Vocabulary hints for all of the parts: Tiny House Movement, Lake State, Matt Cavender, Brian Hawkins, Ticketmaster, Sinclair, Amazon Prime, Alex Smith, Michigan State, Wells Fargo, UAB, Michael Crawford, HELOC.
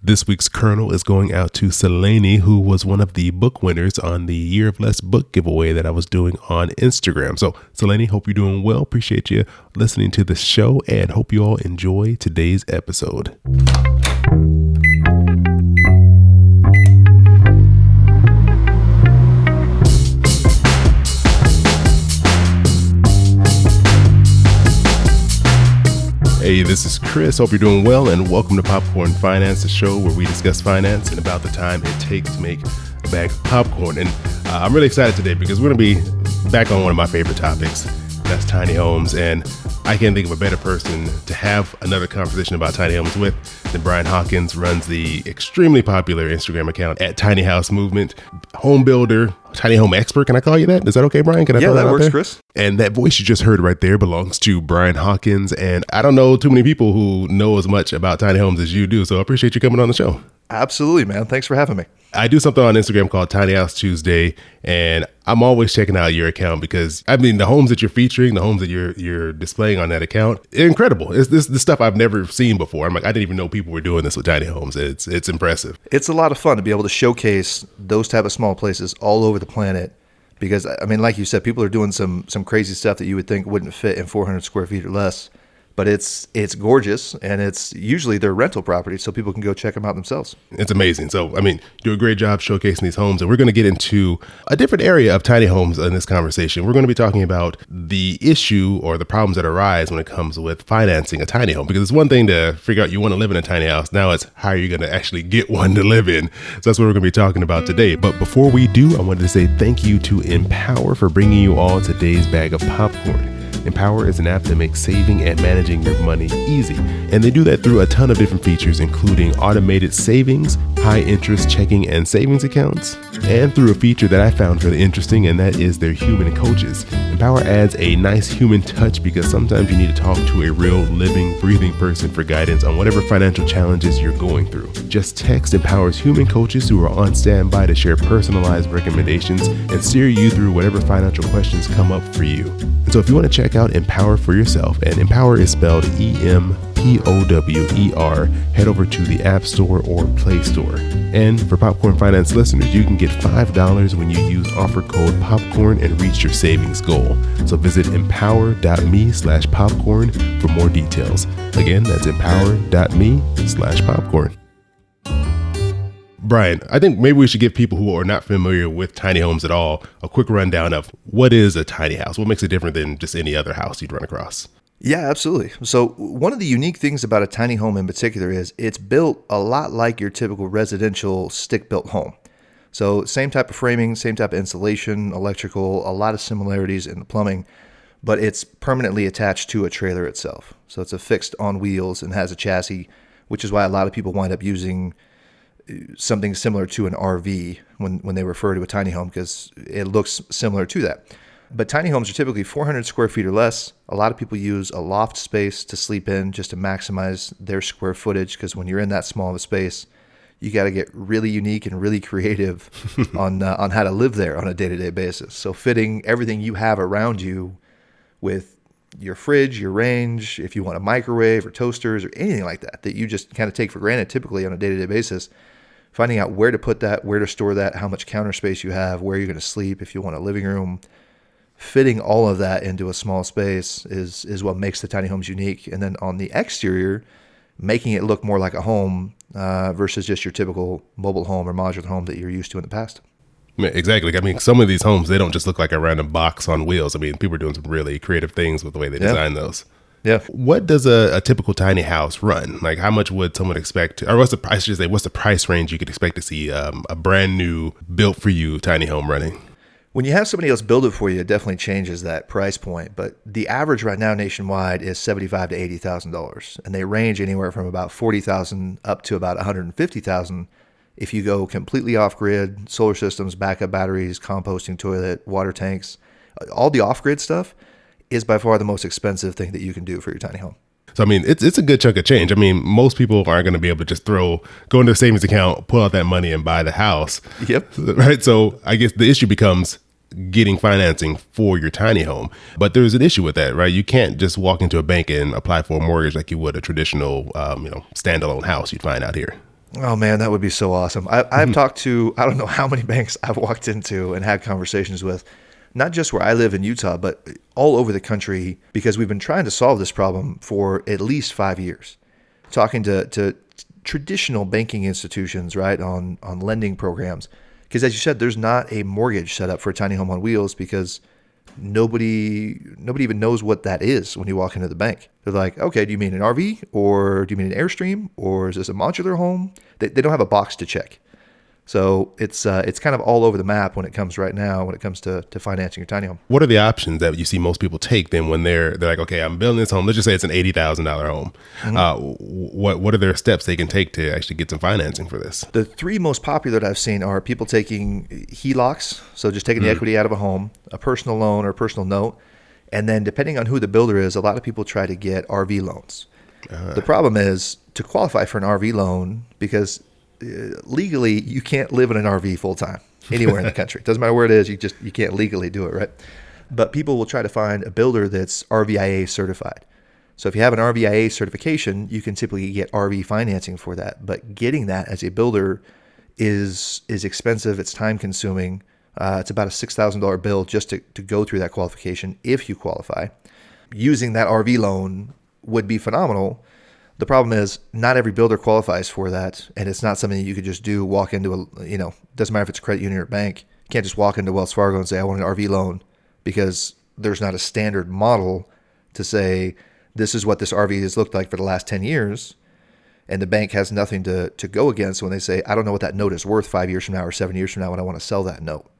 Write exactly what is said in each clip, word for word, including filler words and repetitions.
This week's kernel is going out to Selene, who was one of the book winners on the Year of Less book giveaway that I was doing on Instagram. So Selene, hope you're doing well. Appreciate you listening to the show and hope you all enjoy today's episode. Hey, this is Chris. Hope you're doing well and welcome to Popcorn Finance, the show where we discuss finance and about the time it takes to make a bag of popcorn. And uh, I'm really excited today because we're going to be back on one of my favorite topics. That's tiny homes. And I can't think of a better person to have another conversation about tiny homes with than Brian Hawkins. Runs the extremely popular Instagram account at Tiny House Movement. Home builder, tiny home expert. Can I call you that? Is that okay, Brian? Can I yeah, throw that, that out works, there? Chris. And that voice you just heard right there belongs to Brian Hawkins. And I don't know too many people who know as much about tiny homes as you do. So I appreciate you coming on the show. Absolutely, man. Thanks for having me. I do something on Instagram called Tiny House Tuesday, and I'm always checking out your account because, I mean, the homes that you're featuring, the homes that you're you're displaying on that account, incredible. It's this the stuff I've never seen before. I'm like, I didn't even know people were doing this with tiny homes. It's it's impressive. It's a lot of fun to be able to showcase those type of small places all over the planet because, I mean, like you said, people are doing some some crazy stuff that you would think wouldn't fit in four hundred square feet or less. But it's it's gorgeous, and it's usually their rental property, so people can go check them out themselves. It's amazing. So, I mean, you do a great job showcasing these homes, and we're going to get into a different area of tiny homes in this conversation. We're going to be talking about the issue or the problems that arise when it comes with financing a tiny home, because it's one thing to figure out you want to live in a tiny house. Now it's how are you going to actually get one to live in? So that's what we're going to be talking about today. But before we do, I wanted to say thank you to Empower for bringing you all today's bag of popcorn. Empower is an app that makes saving and managing your money easy. And they do that through a ton of different features, including automated savings, high interest checking and savings accounts, and through a feature that I found really interesting, and that is their human coaches. Empower adds a nice human touch because sometimes you need to talk to a real, living, breathing person for guidance on whatever financial challenges you're going through. Just text Empower's human coaches, who are on standby to share personalized recommendations and steer you through whatever financial questions come up for you. So if you want to check out Empower for yourself, and Empower is spelled E M P O W E R, head over to the App Store or Play Store. And for Popcorn Finance listeners, you can get five dollars when you use offer code POPCORN and reach your savings goal. So visit empower.me slash popcorn for more details. Again, that's empower.me slash popcorn. Brian, I think maybe we should give people who are not familiar with tiny homes at all a quick rundown of what is a tiny house? What makes it different than just any other house you'd run across? Yeah, absolutely. So one of the unique things about a tiny home in particular is it's built a lot like your typical residential stick-built home. So same type of framing, same type of insulation, electrical, a lot of similarities in the plumbing, but it's permanently attached to a trailer itself. So it's affixed on wheels and has a chassis, which is why a lot of people wind up using something similar to an R V when, when they refer to a tiny home, because it looks similar to that. But tiny homes are typically four hundred square feet or less. A lot of people use a loft space to sleep in just to maximize their square footage, because when you're in that small of a space, you got to get really unique and really creative on uh, on how to live there on a day-to-day basis. So fitting everything you have around you with your fridge, your range, if you want a microwave or toasters or anything like that, that you just kind of take for granted typically on a day-to-day basis, finding out where to put that, where to store that, how much counter space you have, where you're going to sleep, if you want a living room, fitting all of that into a small space is is what makes the tiny homes unique. And then on the exterior, making it look more like a home uh, versus just your typical mobile home or modular home that you're used to in the past. Exactly. I mean, some of these homes, they don't just look like a random box on wheels. I mean, people are doing some really creative things with the way they yeah. design those. Yeah. What does a, a typical tiny house run? Like, how much would someone expect, or what's the price? I should say, what's the price range you could expect to see um, a brand new, built for you tiny home running? When you have somebody else build it for you, it definitely changes that price point. But the average right now nationwide is seventy-five to eighty thousand dollars, and they range anywhere from about forty thousand up to about one hundred and fifty thousand. If you go completely off-grid, solar systems, backup batteries, composting toilet, water tanks, all the off-grid stuff is by far the most expensive thing that you can do for your tiny home. So, I mean, it's it's a good chunk of change. I mean, most people aren't going to be able to just throw, go into a savings account, pull out that money and buy the house. Yep. Right. So I guess the issue becomes getting financing for your tiny home. But there's an issue with that, right? You can't just walk into a bank and apply for a mortgage like you would a traditional, um, you know, standalone house you'd find out here. Oh man, that would be so awesome. I, I've mm-hmm. talked to, I don't know how many banks I've walked into and had conversations with, not just where I live in Utah, but all over the country, because we've been trying to solve this problem for at least five years, talking to, to traditional banking institutions, right, on, on lending programs. Because as you said, there's not a mortgage set up for a tiny home on wheels because nobody nobody even knows what that is when you walk into the bank. They're like, okay, do you mean an R V or do you mean an Airstream or is this a modular home? They, they don't have a box to check. So it's uh, it's kind of all over the map when it comes right now, when it comes to, to financing your tiny home. What are the options that you see most people take then when they're they're like, okay, I'm building this home. Let's just say it's an eighty thousand dollars home. Mm-hmm. Uh, what what are their steps they can take to actually get some financing for this? The three most popular that I've seen are people taking H E L O Cs, so just taking the mm-hmm. equity out of a home, a personal loan or a personal note. And then depending on who the builder is, a lot of people try to get R V loans. Uh, the problem is to qualify for an R V loan because legally you can't live in an R V full time anywhere in the country. It doesn't matter where it is. You just, you can't legally do it. Right. But people will try to find a builder that's R V I A certified. So if you have an R V I A certification, you can typically get R V financing for that. But getting that as a builder is, is expensive. It's time consuming. Uh, it's about a six thousand dollars bill just to, to go through that qualification. If you qualify, using that R V loan would be phenomenal. The problem is not every builder qualifies for that, and it's not something that you could just do, walk into a, you know, doesn't matter if it's a credit union or a bank. You can't just walk into Wells Fargo and say, I want an R V loan, because there's not a standard model to say, this is what this R V has looked like for the last ten years. And the bank has nothing to, to go against when they say, I don't know what that note is worth five years from now or seven years from now when I want to sell that note.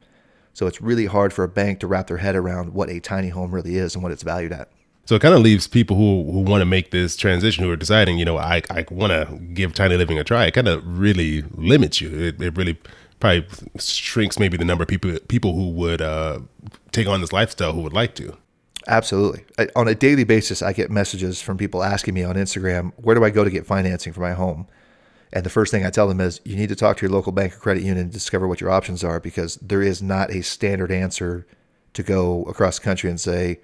So it's really hard for a bank to wrap their head around what a tiny home really is and what it's valued at. So it kind of leaves people who, who want to make this transition, who are deciding, you know, I I want to give tiny living a try. It kind of really limits you. It, it really probably shrinks maybe the number of people people who would uh, take on this lifestyle who would like to. Absolutely. I, on a daily basis, I get messages from people asking me on Instagram, where do I go to get financing for my home? And the first thing I tell them is you need to talk to your local bank or credit union and discover what your options are, because there is not a standard answer to go across the country and say,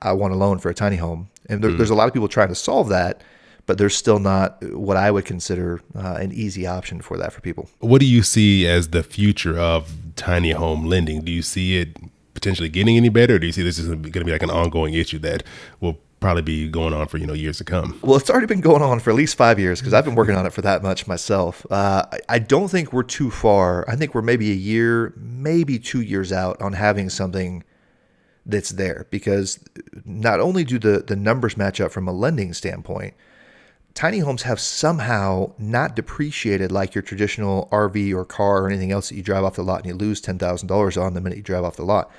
I want a loan for a tiny home. And there, mm. there's a lot of people trying to solve that, but there's still not what I would consider uh, an easy option for that for people. What do you see as the future of tiny home lending? Do you see it potentially getting any better? Or do you see this is going to be like an ongoing issue that will probably be going on for, you know, years to come? Well, it's already been going on for at least five years because I've been working on it for that much myself. Uh, I, I don't think we're too far. I think we're maybe a year, maybe two years out on having something that's there, because not only do the, the numbers match up from a lending standpoint, tiny homes have somehow not depreciated like your traditional R V or car or anything else that you drive off the lot and you lose ten thousand dollars on the minute you drive off the lot.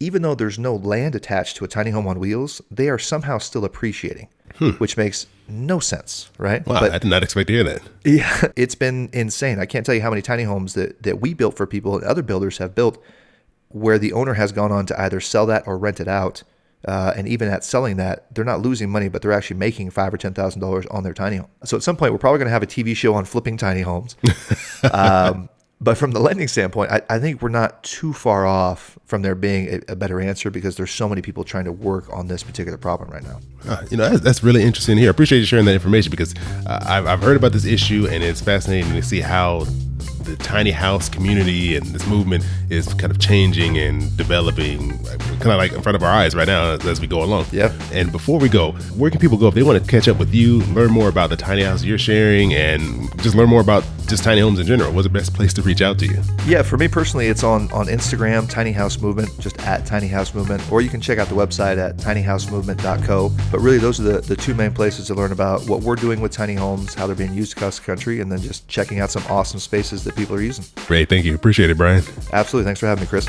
Even though there's no land attached to a tiny home on wheels, they are somehow still appreciating, hmm. which makes no sense, right? Wow, but I did not expect to hear that. Yeah, it's been insane. I can't tell you how many tiny homes that, that we built for people and other builders have built where the owner has gone on to either sell that or rent it out. Uh, and even at selling that, they're not losing money, but they're actually making five or ten thousand dollars on their tiny home. So at some point, we're probably going to have a T V show on flipping tiny homes. um, but from the lending standpoint, I, I think we're not too far off from there being a, a better answer, because there's so many people trying to work on this particular problem right now. Uh, you know, that's, that's really interesting here. I appreciate you sharing that information, because uh, I've, I've heard about this issue, and it's fascinating to see how the tiny house community and this movement is kind of changing and developing kind of like in front of our eyes right now as we go along. Yeah. And before we go, where can people go if they want to catch up with you, learn more about the tiny house you're sharing, and just learn more about just tiny homes in general? What's the best place to reach out to you? Yeah, for me personally, it's on, on Instagram, Tiny House Movement, just at Tiny House Movement, or you can check out the website at tiny house movement dot co. But really, those are the, the two main places to learn about what we're doing with tiny homes, how they're being used across the country, and then just checking out some awesome spaces that people are using. Great. Thank you. Appreciate it, Brian. Absolutely. Thanks for having me, Chris.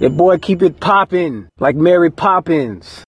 Your boy, keep it popping like Mary Poppins.